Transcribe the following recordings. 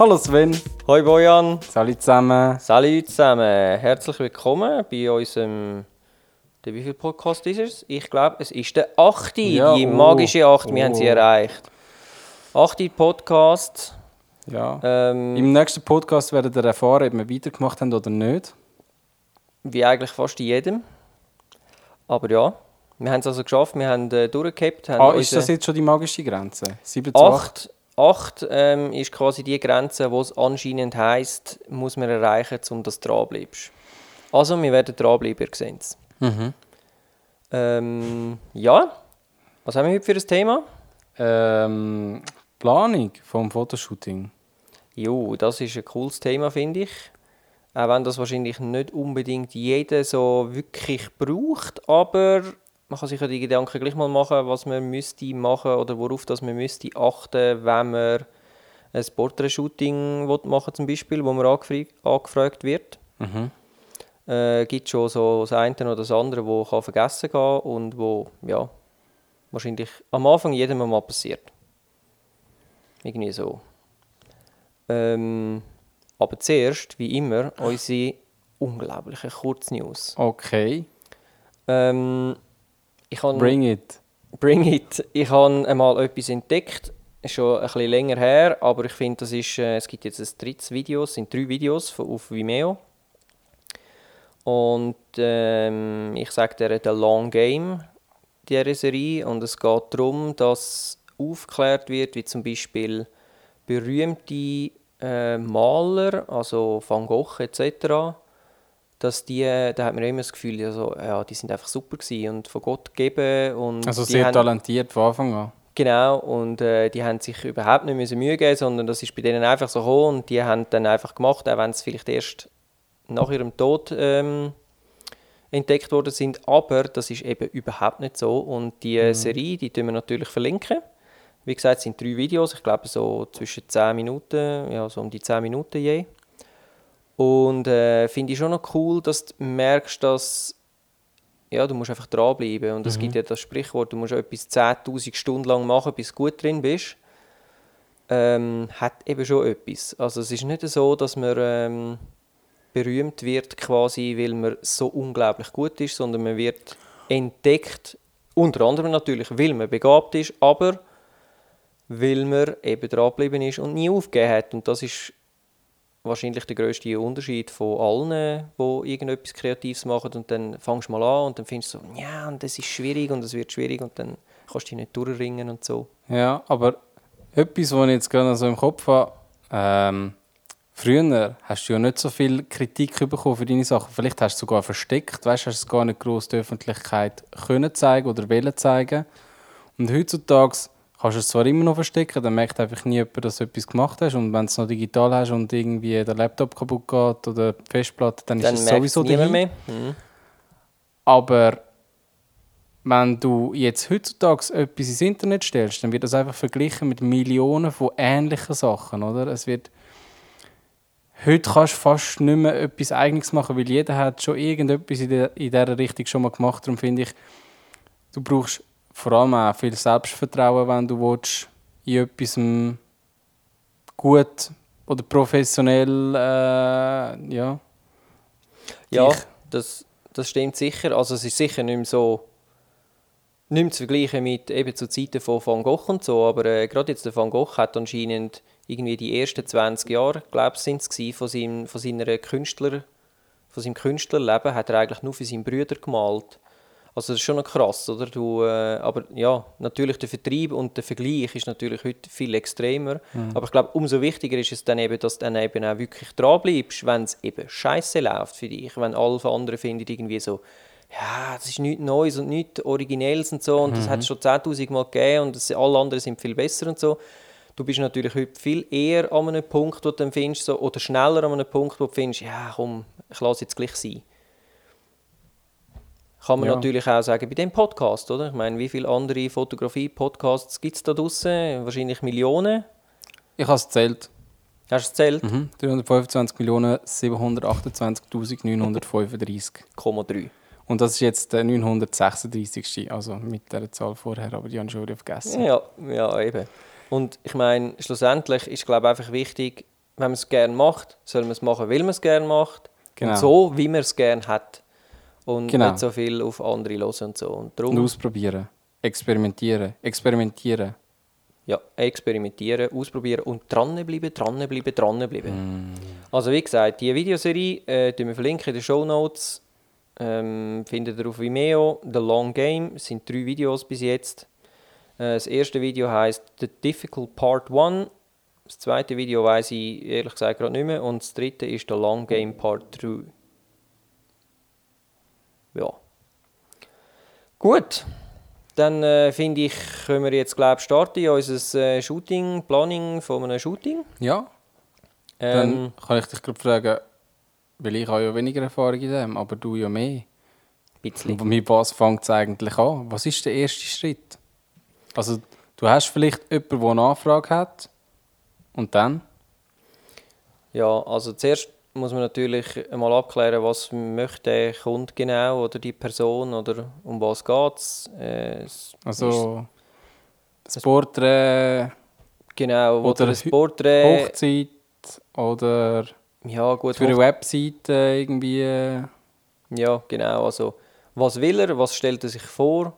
Hallo Sven. Hoi Bojan. Salut zusammen. Salut zusammen. Herzlich willkommen bei unserem... Wie viel Podcast ist es? Ich glaube, es ist der 8. Ja, die magische 8. Wir haben sie erreicht. 8. Podcast. Ja. Im nächsten Podcast werdet ihr erfahren, ob wir weitergemacht haben oder nicht. Wie eigentlich fast in jedem. Aber ja, wir haben es also geschafft. Wir haben durchgehabt. Ist das jetzt schon die magische Grenze? 7 zu 8? 8 ist quasi die Grenze, wo es anscheinend heisst, muss man erreichen, um dass du dranbleibst. Also, wir werden dranbleiben, ihr seht es. Mhm. Ja, was haben wir heute für ein Thema? Planung vom Fotoshooting. Jo, das ist ein cooles Thema, finde ich. Auch wenn das wahrscheinlich nicht unbedingt jeder so wirklich braucht, aber... Man kann sich ja die Gedanken gleich mal machen, was man müsste machen oder worauf das man müsste achten, wenn man ein Portrait-Shooting machen zum Beispiel, wo man angefragt wird. Mhm. Gibt schon so das eine oder das andere, das vergessen kann und wo ja, wahrscheinlich am Anfang jedem mal passiert. Irgendwie so. Aber zuerst, wie immer, unsere unglaublichen Kurznews. Okay. Bring it. Ich habe einmal etwas entdeckt, schon ein bisschen länger her, aber ich finde, es gibt jetzt ein drittes Video, es sind 3 Videos auf Vimeo. Und ich sage dir The Long Game, diese Serie, und es geht darum, dass aufgeklärt wird, wie zum Beispiel berühmte Maler, also Van Gogh etc., dass da hat man immer das Gefühl, also, ja, die sind einfach super gewesen und von Gott gegeben. Und also sehr talentiert von Anfang an. Genau, und die haben sich überhaupt nicht Mühe geben, sondern das ist bei denen einfach so gekommen und die haben dann einfach gemacht, auch wenn es vielleicht erst nach ihrem Tod entdeckt worden sind. Aber das ist eben überhaupt nicht so. Und die Serie, die tun wir natürlich verlinken. Wie gesagt, es sind 3 Videos, ich glaube so zwischen 10 Minuten, ja so um die 10 Minuten je. Und finde ich schon noch cool, dass du merkst, dass ja, du musst einfach dranbleiben. Und es gibt ja das Sprichwort, du musst etwas 10'000 Stunden lang machen, bis du gut drin bist. Hat eben schon etwas. Also es ist nicht so, dass man berühmt wird, quasi, weil man so unglaublich gut ist, sondern man wird entdeckt, unter anderem natürlich, weil man begabt ist, aber weil man eben dranbleiben ist und nie aufgegeben hat. Und das ist wahrscheinlich der grösste Unterschied von allen, die irgendetwas Kreatives machen und dann fängst du mal an und dann findest du so, ja, und das ist schwierig und es wird schwierig und dann kannst du dich nicht durchringen und so. Ja, aber etwas, was ich jetzt gerade so im Kopf habe, früher hast du ja nicht so viel Kritik bekommen für deine Sachen, vielleicht hast du es sogar versteckt, weißt, hast du es gar nicht gross der Öffentlichkeit können zeigen oder wollen zeigen und heutzutage kannst du es zwar immer noch verstecken, dann merkt einfach nie jemand, dass du etwas gemacht hast. Und wenn du es noch digital hast und irgendwie der Laptop kaputt geht oder die Festplatte, dann ist es sowieso dahin. Mehr. Aber wenn du jetzt heutzutage etwas ins Internet stellst, dann wird das einfach verglichen mit Millionen von ähnlichen Sachen. Oder? Heute kannst du fast nicht mehr etwas Eigenes machen, weil jeder hat schon irgendetwas in dieser Richtung schon mal gemacht. Darum finde ich, du brauchst vor allem auch viel Selbstvertrauen, wenn du willst, in etwas gut oder professionell ja. Ja, das stimmt sicher. Also es ist sicher nicht mehr so nicht mehr zu vergleichen mit eben zu Zeiten von Van Gogh und so, aber gerade jetzt der Van Gogh hat anscheinend irgendwie die ersten 20 Jahre, glaube ich, sind es von seinem Künstlerleben, hat er eigentlich nur für seinen Brüder gemalt. Also das ist schon noch krass, oder? Aber ja, natürlich der Vertrieb und der Vergleich ist natürlich heute viel extremer. Mhm. Aber ich glaube, umso wichtiger ist es dann eben, dass du dann eben auch wirklich dranbleibst, wenn es eben scheisse läuft für dich. Wenn alle anderen finden irgendwie so, ja, das ist nichts Neues und nichts Originelles und so und das hat es schon 10'000 Mal gegeben und alle anderen sind viel besser und so. Du bist natürlich heute viel eher an einem Punkt, wo du dann findest, so, oder schneller an einem Punkt, wo du findest, ja komm, ich lasse jetzt gleich sein. Kann man natürlich auch sagen, bei dem Podcast, oder? Ich meine, wie viele andere Fotografie-Podcasts gibt es da draussen? Wahrscheinlich Millionen. Ich habe es gezählt. Hast du es gezählt? 325.728.935,3. Und das ist jetzt der 936. Also mit der Zahl vorher, aber die habe ich schon wieder vergessen. Ja, eben. Und ich meine, schlussendlich ist, glaube ich, einfach wichtig, wenn man es gerne macht, soll man es machen, weil man es gerne macht. Genau. Und so, wie man es gerne hat. Und nicht so viel auf andere hören und so. Und ausprobieren. Experimentieren. Ja, experimentieren, ausprobieren und dranbleiben. Mm. Also wie gesagt, die Videoserie wir verlinken in den Shownotes. Findet ihr auf Vimeo. The Long Game, es sind 3 Videos bis jetzt. Das erste Video heisst The Difficult Part One. Das zweite Video weiss ich ehrlich gesagt gerade nicht mehr. Und das dritte ist The Long Game Part 3. Ja. Gut. Dann finde ich, können wir jetzt glaub, starten in unser Shooting, Planning von einem Shooting. Ja. Dann kann ich dich gerade fragen, weil ich habe ja weniger Erfahrung in dem, aber du ja mehr. Ein bisschen. Und mit was fängt es eigentlich an? Was ist der erste Schritt? Also du hast vielleicht jemanden, der eine Anfrage hat und dann? Ja, also zuerst muss man natürlich mal abklären, was möchte der Kunde genau oder die Person oder um was geht es. Also das Porträt. Genau, oder das Porträt. Hochzeit oder ja, gut, für eine Webseite irgendwie. Ja, genau. Also was will er, was stellt er sich vor?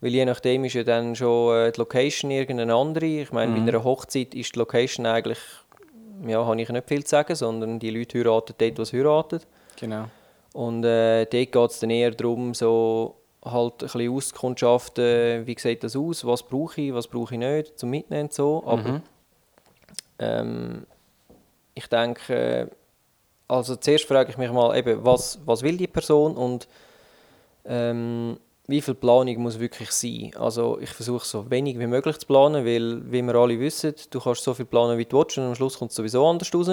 Weil je nachdem ist ja dann schon die Location irgendeine andere. Ich meine, bei einer Hochzeit ist die Location eigentlich, ja, habe ich nicht viel zu sagen, sondern die Leute heiraten dort, was heiraten. Genau. Und dort geht es dann eher darum, so halt ein bisschen auszukundschaften, wie sieht das aus, was brauche ich nicht, zum Mitnehmen und so. Aber ich denke, also zuerst frage ich mich mal eben, was will die Person und wie viel Planung muss wirklich sein? Also ich versuche so wenig wie möglich zu planen, weil, wie wir alle wissen, du kannst so viel planen, wie du willst und am Schluss kommt es sowieso anders raus.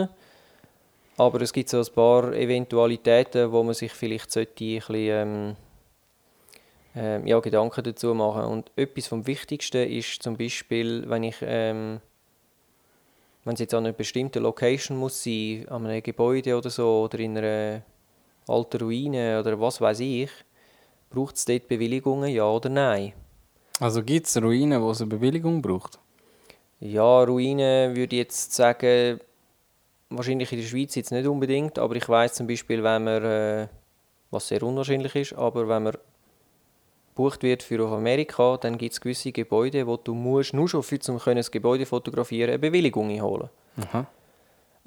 Aber es gibt so ein paar Eventualitäten, wo man sich vielleicht sollte ein bisschen, Gedanken dazu machen. Und etwas vom Wichtigsten ist zum Beispiel, wenn es jetzt an einer bestimmten Location muss sein, an einem Gebäude oder so, oder in einer alten Ruine oder was weiß ich, braucht es dort Bewilligungen, ja oder nein? Also gibt es Ruinen, wo es eine Bewilligung braucht? Ja, Ruinen würde ich jetzt sagen, wahrscheinlich in der Schweiz jetzt nicht unbedingt, aber ich weiss zum Beispiel, wenn man, was sehr unwahrscheinlich ist, aber wenn man gebucht wird für Amerika, dann gibt es gewisse Gebäude, wo du musst, nur schon für zum können das Gebäude fotografieren, eine Bewilligung einholen. Aha.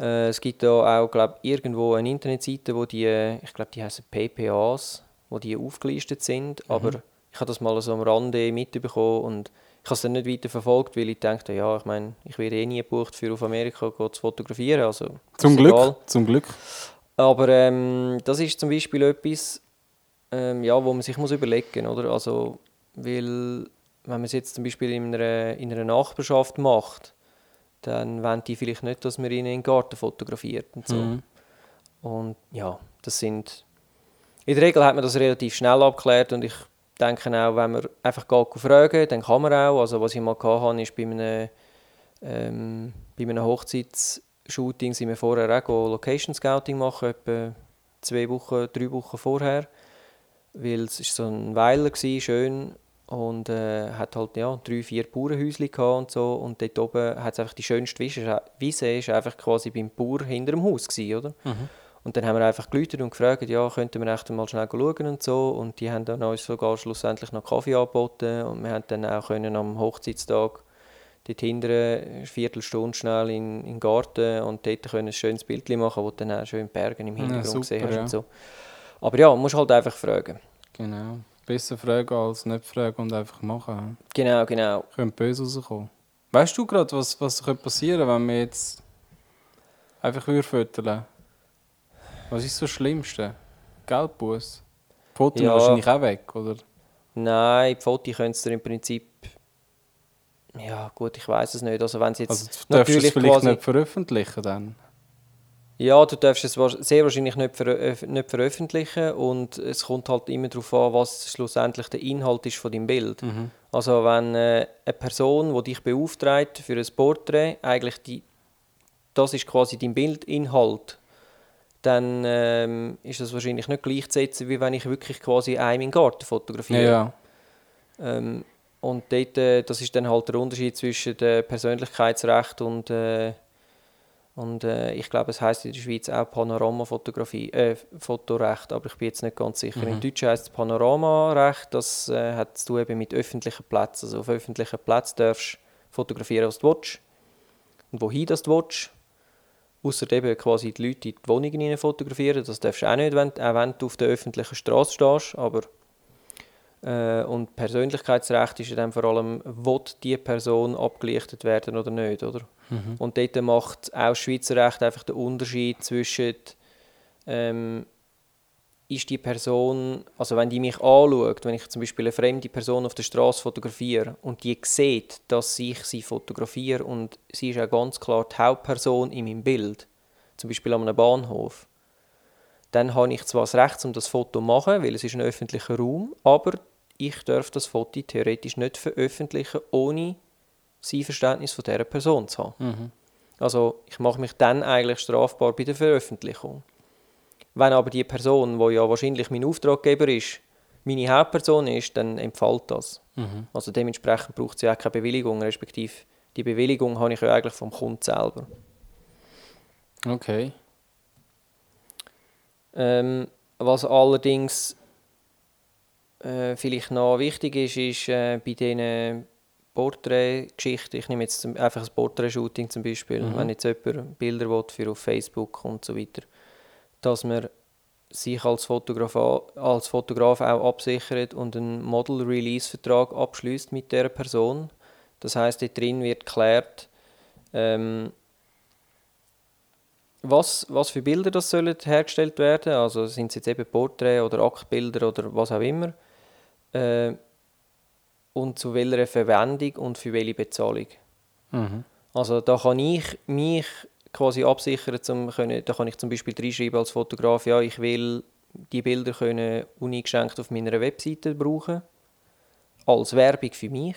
Es gibt da auch, glaube ich, irgendwo eine Internetseite, wo die, ich glaube, die heissen PPAs, wo die aufgelistet sind, aber ich habe das mal so am Rande mitbekommen und ich habe es dann nicht weiter verfolgt, weil ich dachte, ja, ich meine, ich werde eh nie gebucht, für auf Amerika zu fotografieren, also zum Glück. Aber das ist zum Beispiel etwas, wo man sich muss überlegen muss, oder? Also, weil, wenn man es jetzt zum Beispiel in einer Nachbarschaft macht, dann wollen die vielleicht nicht, dass man ihnen in den Garten fotografiert und so. Und ja, das sind... In der Regel hat man das relativ schnell abgeklärt und ich denke auch, wenn man einfach fragen, dann kann man auch. Also was ich mal hatte, ist bei einem Hochzeitsshooting sind wir vorher auch Location Scouting machen, etwa 2-3 Wochen vorher, weil es ist so ein Weiler war, schön, und hat halt 3-4 Bauernhäuschen gehabt und so, und dort oben hat es einfach die schönste Wiese, ist einfach quasi beim Bauer hinter dem Haus gewesen, oder? Mhm. Und dann haben wir einfach geläutet und gefragt, ja, könnten wir echt mal schnell schauen und so. Und die haben dann uns sogar schlussendlich noch Kaffee angeboten. Und wir haben dann auch können am Hochzeitstag dort hinten eine Viertelstunde schnell in den Garten und dort können ein schönes Bild machen, wo du dann auch schön Bergen im Hintergrund gesehen hast. Ja. Und so. Aber ja, musst halt einfach fragen. Genau. Besser fragen als nicht fragen und einfach machen. Genau. Könnte böse rauskommen. Weißt du gerade, was passieren könnte, wenn wir jetzt einfach fütteln? Was ist das Schlimmste? Geldbuss? Die Fotos wahrscheinlich auch weg, oder? Nein, die Fotos können sie im Prinzip... Ja gut, ich weiss es nicht. Also wenn sie jetzt... Also du darfst es vielleicht quasi... nicht veröffentlichen dann? Ja, du darfst es sehr wahrscheinlich nicht veröffentlichen und es kommt halt immer darauf an, was schlussendlich der Inhalt ist von deinem Bild. Mhm. Also wenn eine Person, die dich beauftragt für ein Porträt, eigentlich das ist quasi dein Bildinhalt, dann ist das wahrscheinlich nicht gleichzusetzen, wie wenn ich wirklich quasi einen im Garten fotografiere. Ja. Und dort, das ist dann halt der Unterschied zwischen Persönlichkeitsrecht und Und ich glaube, es heisst in der Schweiz auch Panoramafotografie, Fotorecht, aber ich bin jetzt nicht ganz sicher. Mhm. Im Deutschen heisst es Panoramarecht, das hat zu tun eben mit öffentlichen Plätzen. Also auf öffentlichen Plätzen darfst du fotografieren, was du willst und wohin das du willst. Ausser eben quasi die Leute in die Wohnung hinein fotografieren, das darfst du auch nicht, auch wenn du auf der öffentlichen Straße stehst. Aber und Persönlichkeitsrecht ist dann vor allem, will diese Person abgelichtet werden oder nicht, oder? Mhm. Und dort macht auch Schweizer Recht einfach den Unterschied zwischen ist die Person, also wenn die mich anschaut, wenn ich zum Beispiel eine fremde Person auf der Straße fotografiere und die sieht, dass ich sie fotografiere und sie ist auch ganz klar die Hauptperson in meinem Bild, zum Beispiel an einem Bahnhof, dann habe ich zwar das Recht, um das Foto zu machen, weil es ist ein öffentlicher Raum, aber ich darf das Foto theoretisch nicht veröffentlichen, ohne sein Verständnis von dieser Person zu haben. Mhm. Also ich mache mich dann eigentlich strafbar bei der Veröffentlichung. Wenn aber die Person, die ja wahrscheinlich mein Auftraggeber ist, meine Hauptperson ist, dann entfällt das. Mhm. Also dementsprechend braucht es ja auch keine Bewilligung, respektive die Bewilligung habe ich ja eigentlich vom Kunden selber. Okay. Was allerdings vielleicht noch wichtig ist, ist bei diesen Porträtgeschichten, ich nehme jetzt einfach ein Porträtshooting zum Beispiel, wenn jetzt jemand Bilder will für auf Facebook und so weiter, dass man sich als Fotograf auch absichert und einen Model-Release-Vertrag abschließt mit dieser Person. Das heisst, dort drin wird geklärt, was für Bilder das sollen hergestellt werden, also sind es jetzt eben Porträts oder Aktbilder oder was auch immer, und zu welcher Verwendung und für welche Bezahlung. Mhm. Also da kann ich mich quasi absichern, da kann ich zum Beispiel reinschreiben als Fotograf, ja, ich will die Bilder können uneingeschränkt auf meiner Webseite brauchen, als Werbung für mich.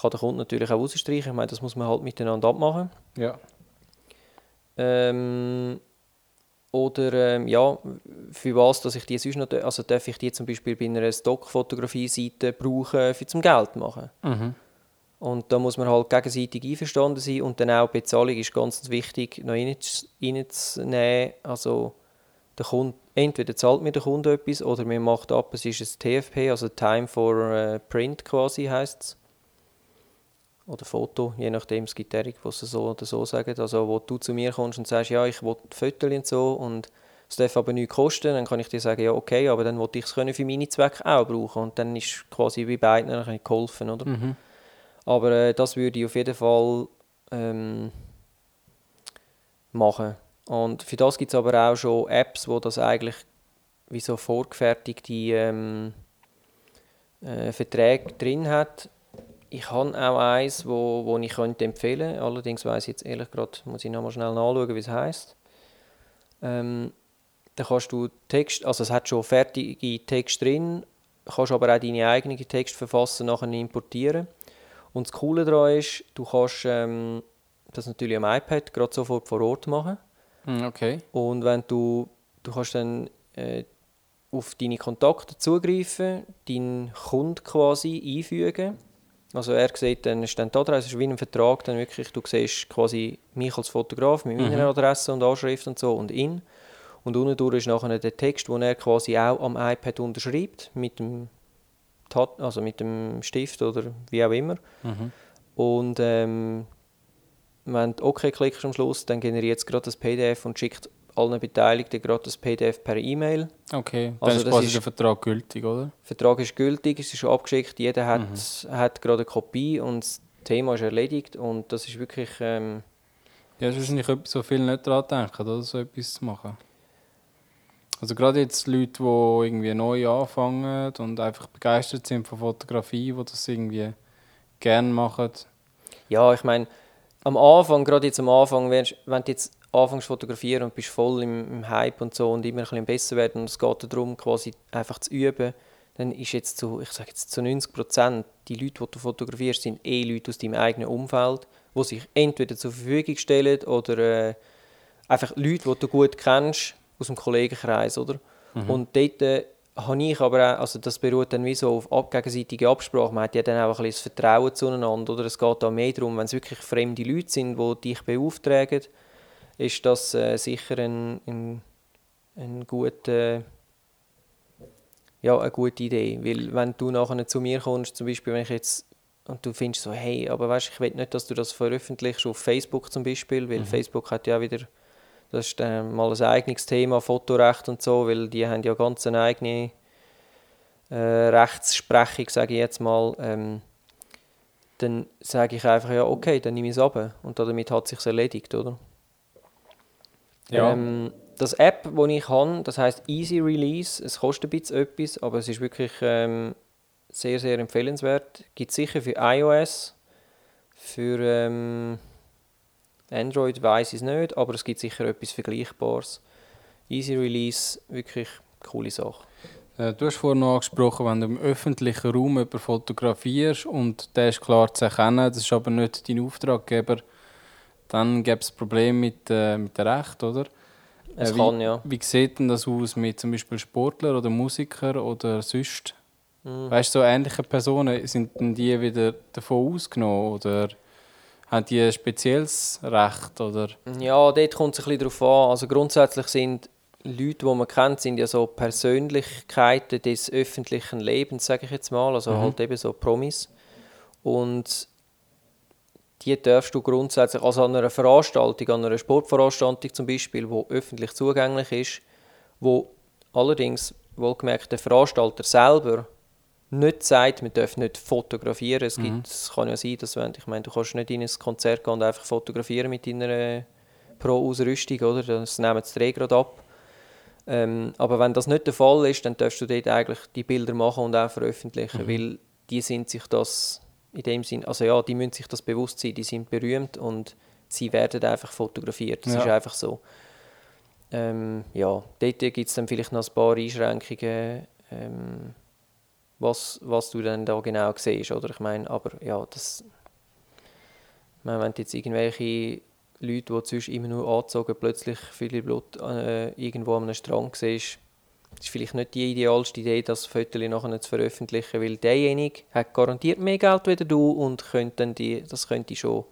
Kann der Kunde natürlich auch rausstreichen, ich meine, das muss man halt miteinander abmachen. Ja. Oder für was, dass ich die sonst noch, also darf ich die zum Beispiel bei einer Stockfotografie-Seite brauchen, für zum Geld machen. Mhm. Und da muss man halt gegenseitig einverstanden sein und dann auch die Bezahlung ist ganz wichtig, noch reinzunehmen. Also der Kunde, entweder zahlt mir der Kunde etwas oder man macht ab, es ist ein TFP, also Time for Print quasi heisst es. Oder Foto, je nachdem, es gibt Erik, was sie so oder so sagen. Also wo du zu mir kommst und sagst, ja, ich will Fotos und so und es darf aber nichts kosten, dann kann ich dir sagen, ja, okay, aber dann will ich es für meine Zwecke auch brauchen und dann ist quasi bei beiden ein geholfen, oder? Mhm. Aber das würde ich auf jeden Fall machen. Und für das gibt es aber auch schon Apps, wo das eigentlich wie so vorgefertigte Verträge drin hat. Ich habe auch eins, wo ich empfehlen könnte. Allerdings weiss ich jetzt ehrlich gesagt, muss ich nochmal schnell nachschauen, wie es heisst. Da kannst du Text, also es hat schon fertige Texte drin, kannst aber auch deine eigenen Texte verfassen, nachher importieren. Und das Coole daran ist, du kannst das natürlich am iPad gerade sofort vor Ort machen. Okay. Und wenn du kannst dann auf deine Kontakte zugreifen, deinen Kunden quasi einfügen. Also er sieht, dann ist dann die Adresse, ist wie ein Vertrag, dann wirklich, du siehst quasi mich als Fotograf mit meiner Adresse und Anschrift und so und ihn. Und unten durch ist nachher der Text, den er quasi auch am iPad unterschreibt, mit dem Stift oder wie auch immer. Mhm. Und wenn du OK klickst am Schluss, dann generiert es gerade das PDF und schickt allen Beteiligten gerade das PDF per E-Mail. Okay, dann also ist quasi der Vertrag gültig, oder? Der Vertrag ist gültig, es ist abgeschickt, jeder hat gerade eine Kopie und das Thema ist erledigt und das ist wirklich... das ist wahrscheinlich etwas, wo viele nicht daran denken, oder? So etwas zu machen. Also gerade jetzt Leute, die irgendwie neu anfangen und einfach begeistert sind von Fotografie, die das irgendwie gerne machen. Ja, ich meine, am Anfang, wenn du jetzt anfängst zu fotografieren und bist voll im Hype und so und immer ein bisschen besser werden und es geht darum, quasi einfach zu üben, dann ist jetzt zu 90% die Leute, die du fotografierst, sind Leute aus deinem eigenen Umfeld, die sich entweder zur Verfügung stellen oder einfach Leute, die du gut kennst, aus dem Kollegenkreis, oder? Mhm. Und dort habe ich aber auch, also das beruht dann wie so auf gegenseitige Absprache. Man hat ja dann auch ein bisschen das Vertrauen zueinander, oder? Es geht auch mehr darum, wenn es wirklich fremde Leute sind, die dich beauftragen, ist das sicher ein guter, ja, eine gute Idee, weil wenn du nachher zu mir kommst, zum Beispiel, wenn ich jetzt, und du findest so, hey, aber weißt, ich will nicht, dass du das veröffentlichst auf Facebook zum Beispiel, weil Facebook hat ja wieder, das ist mal ein eigenes Thema, Fotorecht und so, weil die haben ja ganz eine eigene Rechtsprechung, sage ich jetzt mal, dann sage ich einfach, ja okay, dann nehme ich es runter und damit hat es sich erledigt, oder? Ja. Das App, die ich habe, das heisst Easy Release, es kostet ein bisschen etwas, aber es ist wirklich sehr, sehr empfehlenswert. Gibt es sicher für iOS, für Android weiss ich es nicht, aber es gibt sicher etwas Vergleichbares. Easy Release, wirklich coole Sache. Du hast vorhin noch angesprochen, wenn du im öffentlichen Raum jemanden fotografierst und der ist klar zu erkennen, das ist aber nicht dein Auftraggeber, dann gäbe es Probleme mit dem Recht, oder? Es kann, ja. Wie sieht denn das aus mit zum Beispiel Sportlern oder Musikern oder sonst? Weißt du, so ähnliche Personen, sind denn die wieder davon ausgenommen oder haben die ein spezielles Recht? Oder? Ja, dort kommt es ein bisschen darauf an. Also grundsätzlich sind Leute, die man kennt, sind ja so Persönlichkeiten des öffentlichen Lebens, sage ich jetzt mal. Also halt eben so Promis. Und die darfst du grundsätzlich, also an einer Veranstaltung, an einer Sportveranstaltung zum Beispiel, die öffentlich zugänglich ist, wo allerdings, wohlgemerkt, der Veranstalter selber nicht sagt, man darf nicht fotografieren. Es gibt, es kann ja sein, dass wenn, ich meine, du kannst nicht in ein Konzert gehen und einfach fotografieren mit deiner Pro-Ausrüstung, oder? Das nehmen sie dir gerade ab. Aber wenn das nicht der Fall ist, dann darfst du dort eigentlich die Bilder machen und auch veröffentlichen, weil die sind sich das... In dem Sinn, also ja, die müssen sich das bewusst sein, die sind berühmt und sie werden einfach fotografiert. Das ist einfach so. Ja, dort gibt es dann vielleicht noch ein paar Einschränkungen, was du dann da genau siehst, oder? Ich meine, aber ja, das... Ich meine, wenn jetzt irgendwelche Leute, die sonst immer nur anzogen, plötzlich viele Blut irgendwo an einem Strand siehst, das ist vielleicht nicht die idealste Idee, das Foto nachher zu veröffentlichen, weil derjenige hat garantiert mehr Geld als du und das könnte schon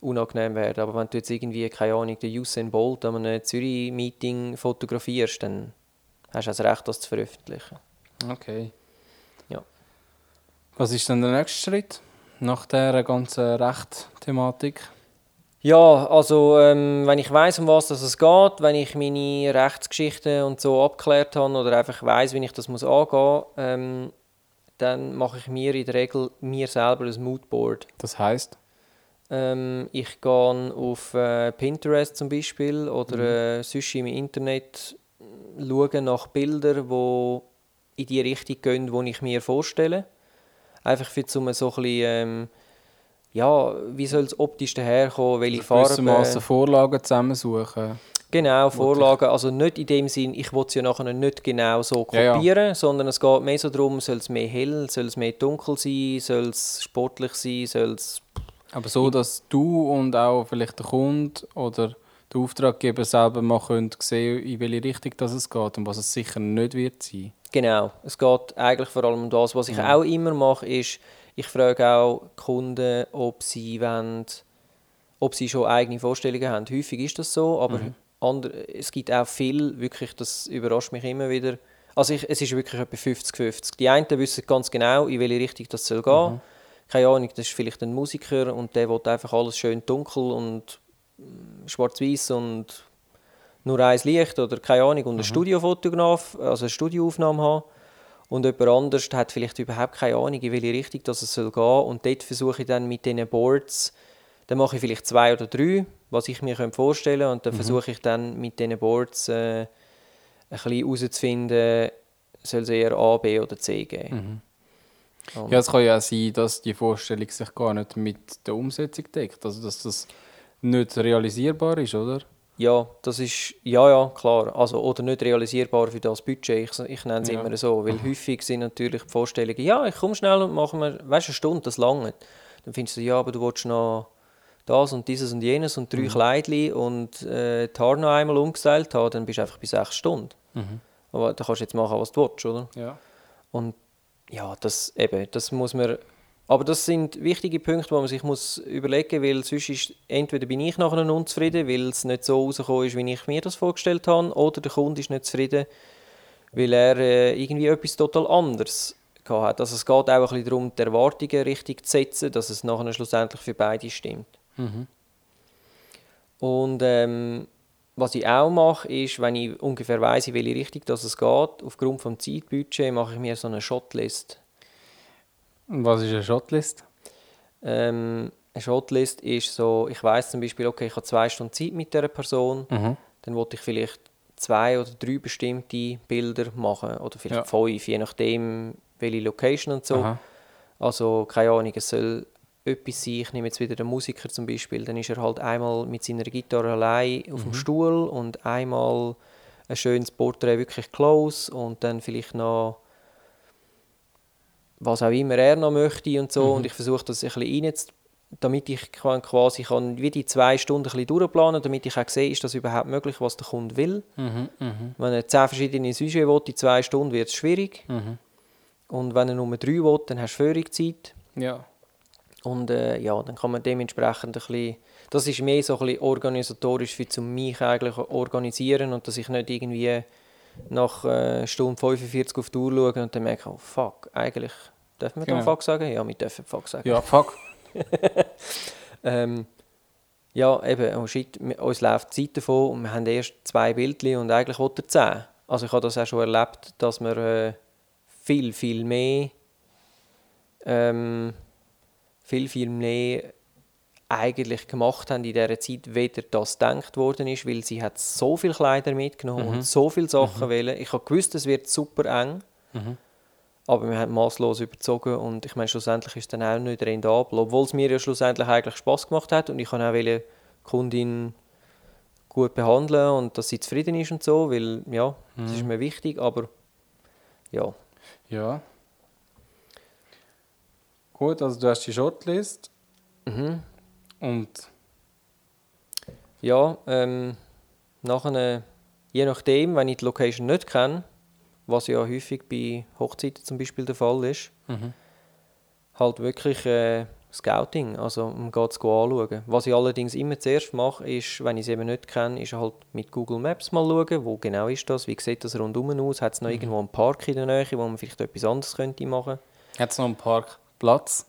unangenehm werden. Aber wenn du jetzt irgendwie, keine Ahnung, den Usain Bolt an einem Zürich-Meeting fotografierst, dann hast du das Recht, das zu veröffentlichen. Okay. Ja. Was ist dann der nächste Schritt nach dieser ganzen Recht-Thematik? Ja, also wenn ich weiss, um was es geht, wenn ich meine Rechtsgeschichten und so abgeklärt habe oder einfach weiss, wie ich das angehen muss, dann mache ich mir in der Regel mir selber ein Moodboard. Das heisst? Ich gehe auf Pinterest zum Beispiel oder sonst im Internet schaue nach Bildern, die in die Richtung gehen, die ich mir vorstelle. Einfach für so ein bisschen... ja, wie soll es optisch daherkommen, welche Farben... Also Vorlagen zusammensuchen. Genau, Vorlagen. Also nicht in dem Sinn, ich will es ja nachher nicht genau so kopieren, sondern es geht mehr so darum, soll es mehr hell, soll es mehr dunkel sein, soll es sportlich sein, soll es... Aber so, dass du und auch vielleicht der Kunde oder der Auftraggeber selber mal sehen, in welche Richtung das es geht und was es sicher nicht wird sein. Genau, es geht eigentlich vor allem um das. Was ich auch immer mache, ist... Ich frage auch Kunden, ob sie schon eigene Vorstellungen haben. Häufig ist das so, aber es gibt auch viel, wirklich, das überrascht mich immer wieder. Also es ist wirklich etwa 50-50. Die einen wissen ganz genau, in welche Richtung das gehen soll. Keine Ahnung, das ist vielleicht ein Musiker und der will einfach alles schön dunkel und schwarz-weiß und nur ein Licht oder keine Ahnung. Und ein Studiofotograf, also eine Studioaufnahme haben. Und jemand anderes hat vielleicht überhaupt keine Ahnung, in welche Richtung das es gehen soll. Und dort versuche ich dann mit diesen Boards, dann mache ich vielleicht 2 oder 3, was ich mir vorstellen könnte. Und dann versuche ich dann mit diesen Boards ein bisschen herauszufinden, soll es eher A, B oder C geben. Ja, es kann ja auch sein, dass die Vorstellung sich gar nicht mit der Umsetzung deckt. Also dass das nicht realisierbar ist, oder? Ja, das ist, ja, klar. Also, oder nicht realisierbar für das Budget, ich nenne es immer so. Weil häufig sind natürlich die Vorstellungen, ja, ich komme schnell und machen wir, weißt du, eine Stunde, das lange. Dann findest du, ja, aber du willst noch das und dieses und jenes und 3 Kleidchen und die Haare noch einmal umgestylt haben, dann bist du einfach bei 6 Stunden. Aber da kannst du jetzt machen, was du willst, oder? Ja. Und ja, das eben, das muss man... Aber das sind wichtige Punkte, die man sich muss überlegen muss, weil sonst ist, entweder bin ich nachher unzufrieden, weil es nicht so rausgekommen ist, wie ich mir das vorgestellt habe, oder der Kunde ist nicht zufrieden, weil er irgendwie etwas total anderes hatte. Also es geht auch ein bisschen darum, die Erwartungen richtig zu setzen, dass es nachher schlussendlich für beide stimmt. Mhm. Und was ich auch mache, ist, wenn ich ungefähr weiss, in welche Richtung dass es geht, aufgrund des Zeitbudgets mache ich mir so eine Shotlist. Und was ist eine Shotlist? Eine Shotlist ist so, ich weiss zum Beispiel, okay, ich habe 2 Stunden Zeit mit dieser Person, dann will ich vielleicht 2 oder 3 bestimmte Bilder machen oder vielleicht 5, je nachdem, welche Location und so. Aha. Also keine Ahnung, es soll etwas sein, ich nehme jetzt wieder den Musiker zum Beispiel, dann ist er halt einmal mit seiner Gitarre allein auf dem Stuhl und einmal ein schönes Porträt wirklich close und dann vielleicht noch was auch immer er noch möchte und so. Und ich versuche das ein bisschen reinzuziehen, damit ich quasi kann, wie die 2 Stunden ein bisschen durchplanen, damit ich auch sehe, ist das überhaupt möglich, was der Kunde will. Wenn er 10 verschiedene Sujets will, in 2 Stunden wird es schwierig. Und wenn er nur 3 will, dann hast du völlig Zeit. Ja. Und ja, dann kann man dementsprechend ein bisschen... Das ist mehr so ein bisschen organisatorisch, für mich eigentlich organisieren und dass ich nicht irgendwie nach Stunde 45 auf die Uhr schaue und dann merke ich, oh fuck, eigentlich... Dürfen wir dann fuck sagen? Ja, wir dürfen fuck sagen. Ja, fuck. Ja, eben, oh shit, uns läuft die Zeit davon und wir haben erst 2 Bildchen und eigentlich will er 10. Also ich habe das auch schon erlebt, dass man viel mehr... viel mehr eigentlich gemacht haben in dieser Zeit, weder das gedacht worden ist, weil sie hat so viele Kleider mitgenommen und so viele Sachen wollen. Ich habe gewusst, es wird super eng, aber wir haben masslos überzogen und ich meine, schlussendlich ist es dann auch nicht rentabel, obwohl es mir ja schlussendlich eigentlich Spass gemacht hat und ich kann auch die Kundin gut behandeln und dass sie zufrieden ist und so, weil ja, das ist mir wichtig, aber ja. Ja. Gut, also du hast die Shortlist und ja, nachher, je nachdem, wenn ich die Location nicht kenne, was ja häufig bei Hochzeiten zum Beispiel der Fall ist, halt wirklich Scouting, also man geht es anschauen. Was ich allerdings immer zuerst mache, ist, wenn ich es eben nicht kenne, ist halt mit Google Maps mal schauen, wo genau ist das, wie sieht das rundum aus, hat es noch irgendwo einen Park in der Nähe, wo man vielleicht etwas anderes könnte machen. Hat es noch einen Park? Hat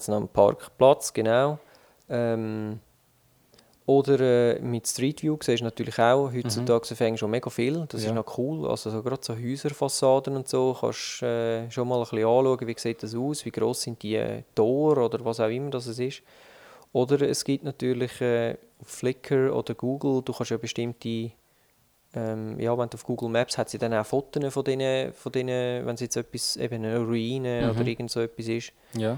es noch einen Parkplatz, genau. Oder mit Street View siehst du natürlich auch, heutzutage fängst du schon mega viel, das ist noch cool. Also so, gerade so Häuserfassaden und so kannst du schon mal ein bisschen anschauen, wie sieht das aus, wie gross sind die Tore oder was auch immer das ist. Oder es gibt natürlich auf Flickr oder Google, du kannst ja bestimmte... ja, wenn du auf Google Maps hat sie dann auch Fotos von denen, wenn es jetzt etwas, eben eine Ruine oder irgend so etwas ist. Ja.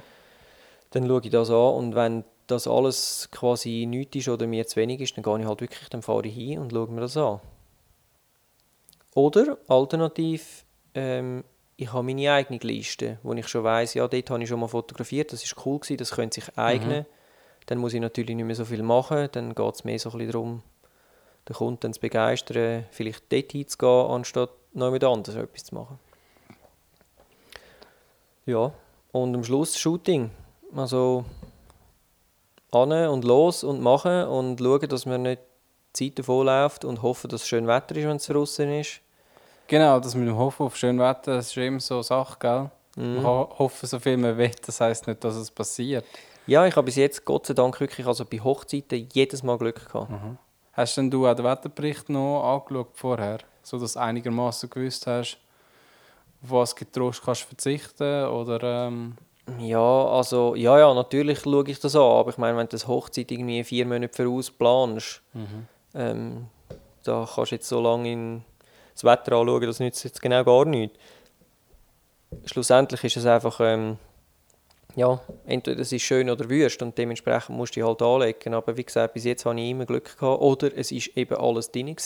Dann schaue ich das an und wenn das alles quasi nichts ist oder mir zu wenig ist, dann gehe ich halt wirklich, dann fahre ich hin und schaue mir das an. Oder alternativ, ich habe meine eigene Liste, wo ich schon weiss, ja, dort habe ich schon mal fotografiert, das war cool gewesen, das könnte sich eignen. Dann muss ich natürlich nicht mehr so viel machen, dann geht es mehr so ein bisschen darum, den Kunden zu begeistern, vielleicht dort hinzugehen, anstatt noch mit anderes etwas zu machen. Ja, und am Schluss das Shooting. Also an und los und machen und schauen, dass man nicht die Zeit davonläuft und hoffen, dass es schön Wetter ist, wenn es draußen ist. Genau, das mit dem Hoffen auf schön Wetter, das ist immer so eine Sache, gell? Man kann hoffen, so viel man will, das heisst nicht, dass es passiert. Ja, ich habe bis jetzt, Gott sei Dank, wirklich, also bei Hochzeiten jedes Mal Glück gehabt. Hast denn du auch den Wetterbericht noch angeschaut vorher, sodass du einigermaßen gewusst hast, auf was getrost kannst verzichten oder Ja, also ja, natürlich schaue ich das an, aber ich meine, wenn du eine Hochzeit irgendwie 4 Monate voraus planst, da kannst du jetzt so lange in das Wetter anschauen, das nützt jetzt genau gar nichts. Schlussendlich ist es einfach ja, entweder es ist schön oder wüst und dementsprechend musst du dich halt anlegen. Aber wie gesagt, bis jetzt habe ich immer Glück gehabt. Oder es war eben alles drin.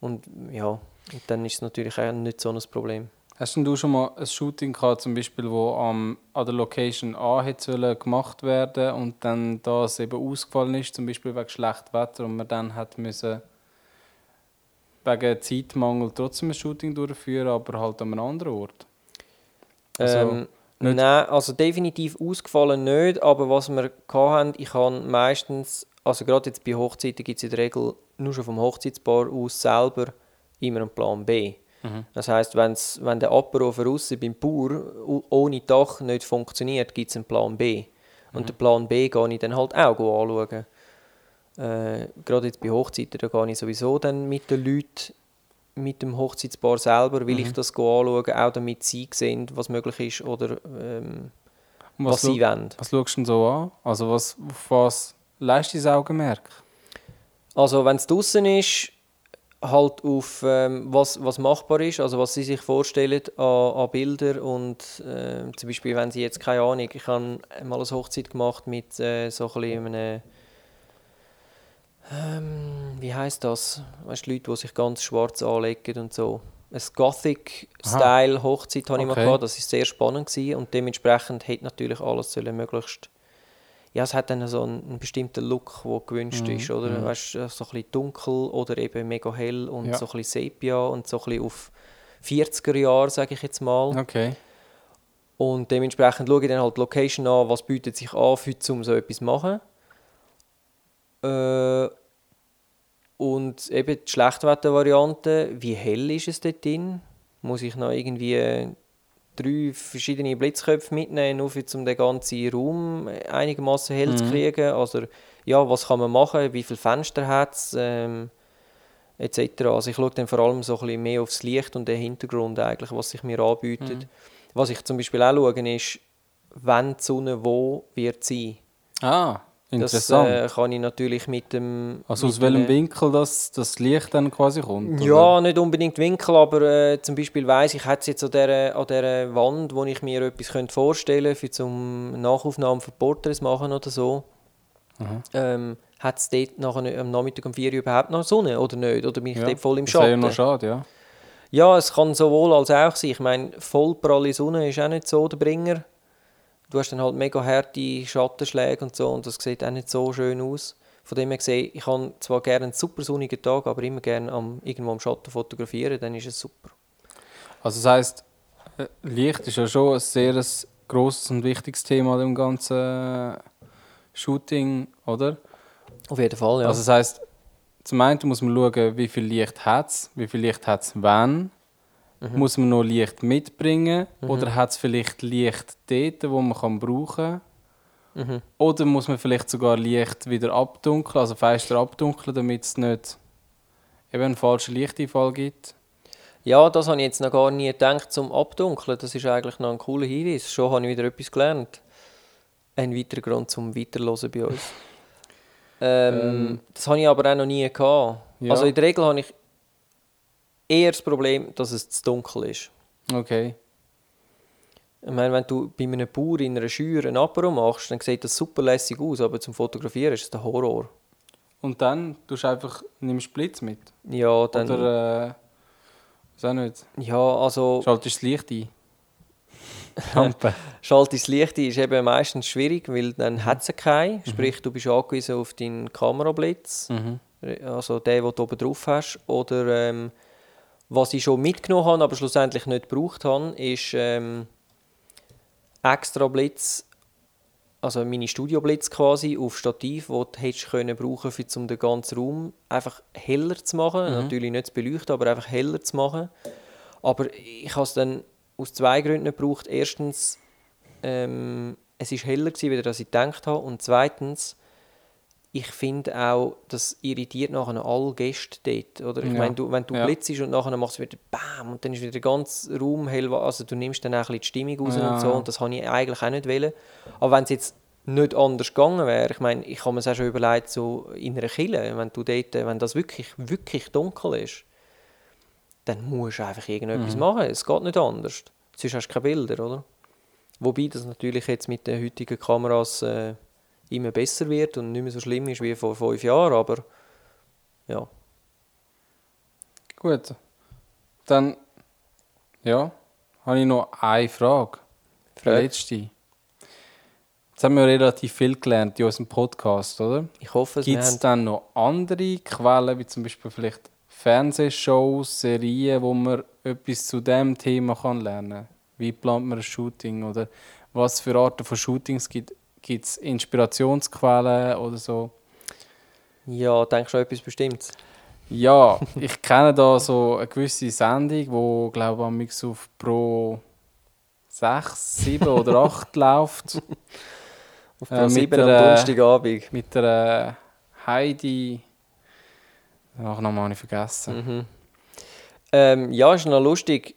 Und ja, und dann ist es natürlich auch nicht so ein Problem. Hast denn du schon mal ein Shooting gehabt, zum Beispiel, wo an der Location A hätte gemacht werden und dann das eben ausgefallen ist, zum Beispiel wegen schlechtem Wetter und man dann hat müssen wegen Zeitmangel trotzdem ein Shooting durchführen, aber halt an einem anderen Ort? Also, nein, also definitiv ausgefallen nicht, aber was wir hatten, ich kann meistens, also gerade jetzt bei Hochzeiten gibt es in der Regel nur schon vom Hochzeitspaar aus selber immer einen Plan B. Mhm. Das heisst, wenn der Apero voraus beim Bauer ohne Dach nicht funktioniert, gibt es einen Plan B. Und den Plan B gehe ich dann halt auch anschauen. Gerade jetzt bei Hochzeiten, da gehe ich sowieso dann mit den Leuten, mit dem Hochzeitspaar selber, will ich das anschauen, auch damit sie sehen, was möglich ist oder was sie wollen. Was schaust du denn so an? Also auf was leistest du das Augenmerk? Also wenn es draußen ist, halt auf was machbar ist, also was sie sich vorstellen an Bildern und zum Beispiel, wenn sie jetzt, keine Ahnung, ich habe mal eine Hochzeit gemacht mit so ein bisschen einem, wie heisst das? Weißt du, Leute, die sich ganz schwarz anlegen und so. Ein Gothic-Style-Hochzeit habe ich mal gehabt, das war sehr spannend gewesen und dementsprechend hätte natürlich alles möglichst... Ja, es hat dann so einen bestimmten Look, der gewünscht ist, oder? Weißt, so ein bisschen dunkel oder eben mega hell und so ein bisschen Sepia und so ein bisschen auf 40er Jahre, sage ich jetzt mal. Okay. Und dementsprechend schaue ich dann halt die Location an, was bietet sich an, um so etwas zu machen. Und eben die Schlechtwetter-Variante, wie hell ist es dort drin? Muss ich noch irgendwie... 3 verschiedene Blitzköpfe mitnehmen, nur um den ganzen Raum einigermaßen hell zu kriegen. Also, ja, was kann man machen, wie viele Fenster hat es, etc. Also ich schaue dann vor allem so ein bisschen mehr aufs Licht und den Hintergrund, eigentlich, was sich mir anbietet. Was ich zum Beispiel auch schaue, ist, wann die Sonne wo wird sein. Ah, interessant. Das kann ich natürlich mit dem... Also aus welchem Winkel das Licht dann quasi kommt? Ja, oder? Nicht unbedingt Winkel, aber zum Beispiel weiss ich, hätte jetzt an dieser Wand, wo ich mir etwas vorstellen könnte, zum Nachaufnahmen von Porträts machen oder so, hat es dort nachher, am Nachmittag um 4 Uhr überhaupt noch Sonne oder nicht? Oder bin ich dort voll im Schatten? Das ist ja noch schade, ja. Ja, es kann sowohl als auch sein. Ich meine, voll pralle Sonne ist auch nicht so der Bringer. Du hast dann halt mega harte Schattenschläge und so und das sieht auch nicht so schön aus. Von dem her gesehen, ich habe zwar gerne einen super sonnigen Tag, aber immer gerne irgendwo am Schatten fotografieren, dann ist es super. Also das heisst, Licht ist ja schon ein sehr grosses und wichtiges Thema dem ganzen Shooting, oder? Auf jeden Fall, ja. Also das heisst, zum einen muss man schauen, wie viel Licht hat es, wie viel Licht hat es wann. Muss man noch Licht mitbringen? Oder hat es vielleicht Licht dort, das man brauchen kann? Oder muss man vielleicht sogar Licht wieder abdunkeln, also feister abdunkeln, damit es nicht eben einen falschen Lichteinfall gibt? Ja, das habe ich jetzt noch gar nie gedacht zum Abdunkeln. Das ist eigentlich noch ein cooler Hinweis. Schon habe ich wieder etwas gelernt. Ein weiterer Grund zum Weiterhören bei uns. Das habe ich aber auch noch nie gehabt. Ja. Also in der Regel habe ich eher das Problem, dass es zu dunkel ist. Okay. Ich meine, wenn du bei einem Bauer in einer Scheuer ein Apero machst, dann sieht das super lässig aus, aber zum Fotografieren ist es der Horror. Und dann nimmst du einfach Blitz mit? Ja, dann... Oder... weiß auch nicht. Ja, also... Schaltest das Licht ein? Lampe. Schaltest das Licht ein ist eben meistens schwierig, weil dann hat es keinen. Sprich, du bist angewiesen auf deinen Kamerablitz. Also den, den du oben drauf hast. Oder... was ich schon mitgenommen habe, aber schlussendlich nicht gebraucht habe, ist extra Blitz, also meine Studioblitz quasi, auf Stativ, die du hättest brauchen können, um den ganzen Raum einfach heller zu machen. Natürlich nicht zu beleuchten, aber einfach heller zu machen. Aber ich habe es dann aus 2 Gründen nicht gebraucht. Erstens, es war heller gewesen, als ich gedacht habe. Und zweitens, ich finde auch, das irritiert nachher alle Gäste dort. Oder? Ich meine, wenn du blitzt und nachher machst du wieder BAM und dann ist wieder der ganze Raum hell. Also du nimmst dann auch ein bisschen die Stimmung raus und so. Und das wollte ich eigentlich auch nicht. Aber wenn es jetzt nicht anders gegangen wäre, ich meine, ich habe mir es auch schon überlegt, so in einer Kirche, wenn das wirklich dunkel ist, dann musst du einfach irgendetwas machen. Es geht nicht anders. Sonst hast du keine Bilder, oder? Wobei das natürlich jetzt mit den heutigen Kameras... immer besser wird und nicht mehr so schlimm ist wie vor 5 Jahren, aber ja. Gut, dann habe ich noch eine Frage. Die letzte. Jetzt haben wir relativ viel gelernt in unserem Podcast, oder? Ich hoffe es. Gibt es dann noch andere Quellen, wie zum Beispiel vielleicht Fernsehshows, Serien, wo man etwas zu diesem Thema lernen kann? Wie plant man ein Shooting? Oder was für Arten von Shootings gibt es? Inspirationsquellen oder so? Ja, denkst du an etwas Bestimmtes? Ja, ich kenne da so eine gewisse Sendung, die, glaube ich, auf Pro 6, 7 oder 8 läuft. Auf Pro 7 am Donnerstagabend. Mit der Heidi. Ach, nochmal nicht vergessen. Mhm. Ja, ist noch lustig.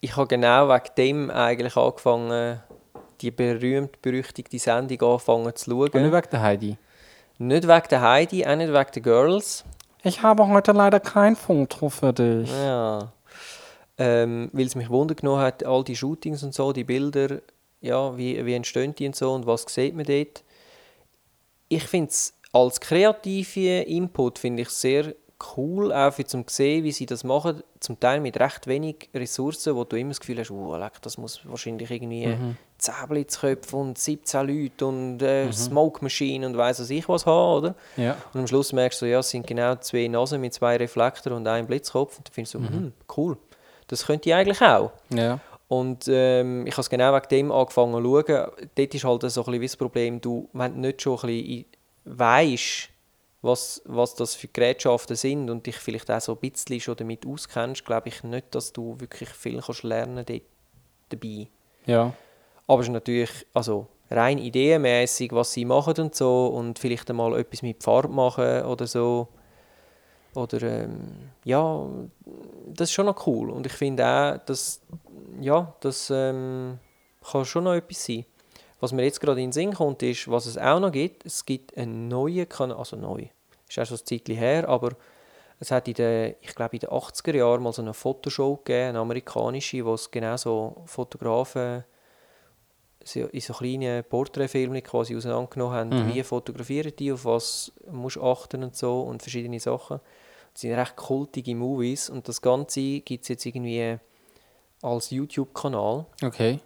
Ich habe genau wegen dem eigentlich angefangen, die berühmt-berüchtigte Sendung angefangen zu schauen. Und nicht wegen der Heidi? Nicht wegen der Heidi, auch nicht wegen der Girls. Ich habe heute leider kein Foto für dich. Ja. Weil es mich Wunder genommen hat, all die Shootings und so, die Bilder, ja, wie entstehen die und so und was sieht man dort. Ich finde es als kreativen Input finde ich sehr cool, auch für zum sehen, wie sie das machen, zum Teil mit recht wenig Ressourcen, wo du immer das Gefühl hast, das muss wahrscheinlich irgendwie 10 Blitzköpfe und 17 Leute und Smoke Machine und weiss was ich was haben, oder? Ja. Und am Schluss merkst du, ja, es sind genau 2 Nasen mit 2 Reflektoren und einem Blitzkopf und dann findest du, cool, das könnte ich eigentlich auch. Ja. Und ich habe es genau wegen dem angefangen zu schauen. Dort ist halt so ein bisschen wie das Problem, wenn du nicht schon ein bisschen weisst, was das für Gerätschaften sind und dich vielleicht auch so ein bisschen schon damit auskennst, glaube ich nicht, dass du wirklich viel lernen kannst dabei. Ja. Aber es ist natürlich rein ideenmässig, was sie machen und so und vielleicht einmal etwas mit Farbe machen oder so. Oder ja, das ist schon noch cool und ich finde auch, dass das kann schon noch etwas sein. Was mir jetzt gerade in den Sinn kommt, ist, was es auch noch gibt. Es gibt einen neuen Kanal, ist auch schon ein Zeitchen her, aber es hat in den 80er Jahren mal so eine Fotoshow gegeben, eine amerikanische, wo es genau so Fotografen in so kleinen Porträtfilmen quasi auseinandergenommen haben, wie fotografieren die, auf was musst du achten und so und verschiedene Sachen. Das sind recht kultige Movies und das Ganze gibt es jetzt irgendwie als YouTube-Kanal. Okay.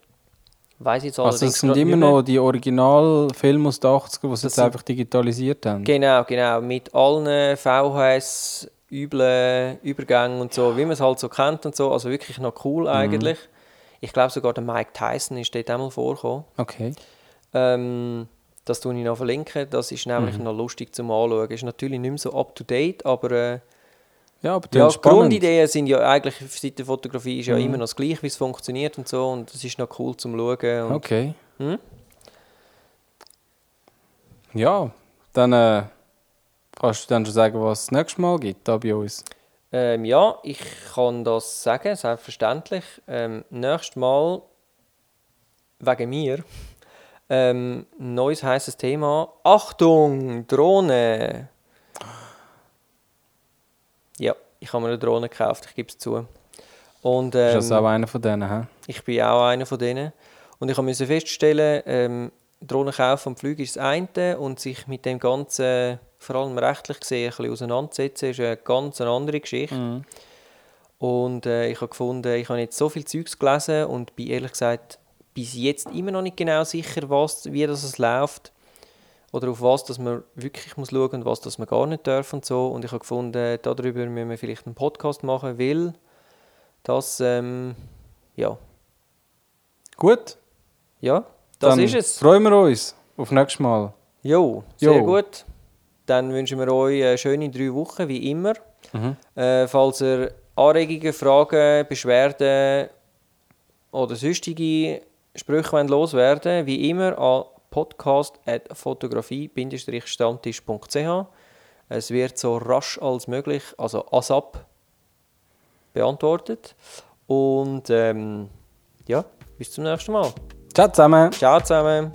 Also es sind immer noch die Originalfilme aus den 80ern, die sie jetzt einfach digitalisiert haben? Genau. Mit allen VHS, üblen Übergängen und so, wie man es halt so kennt und so. Also wirklich noch cool eigentlich. Ich glaube sogar der Mike Tyson ist dort einmal vorgekommen. Okay. Das tue ich noch verlinken. Das ist nämlich noch lustig zum Anschauen. Ist natürlich nicht mehr so up-to-date, aber... aber die Grundideen sind ja eigentlich seit der Fotografie ist ja immer noch das Gleiche, wie es funktioniert und so. Und es ist noch cool zum Schauen. Und okay. Ja, dann kannst du dann schon sagen, was es nächstes Mal gibt da bei uns. Ja, ich kann das sagen, selbstverständlich. Nächstes Mal, wegen mir, neues heisses Thema. Achtung, Drohne! Ja, ich habe mir eine Drohne gekauft, ich gebe es zu. Und, ist das auch einer von denen? He? Ich bin auch einer von denen. Und ich musste feststellen, Drohnen kaufen und Flüge ist das eine und sich mit dem Ganzen, vor allem rechtlich gesehen, ein bisschen auseinandersetzen, ist eine ganz andere Geschichte. Und ich habe gefunden, ich habe jetzt so viel Zeugs gelesen und bin ehrlich gesagt bis jetzt immer noch nicht genau sicher, wie das läuft. Oder auf was dass man wirklich schauen muss und was dass man gar nicht darf und so. Und ich habe gefunden, darüber müssen wir vielleicht einen Podcast machen, weil das, Gut. Ja, das dann ist es. Freuen wir uns auf nächstes Mal. Jo, sehr gut. Dann wünschen wir euch schöne 3 Wochen, wie immer. Falls ihr Anregungen, Fragen, Beschwerden oder sonstige Sprüche loswerden wollt, wie immer an podcast@fotografie-stammtisch.ch. Es wird so rasch als möglich, also ASAP, beantwortet. Und bis zum nächsten Mal. Ciao zusammen.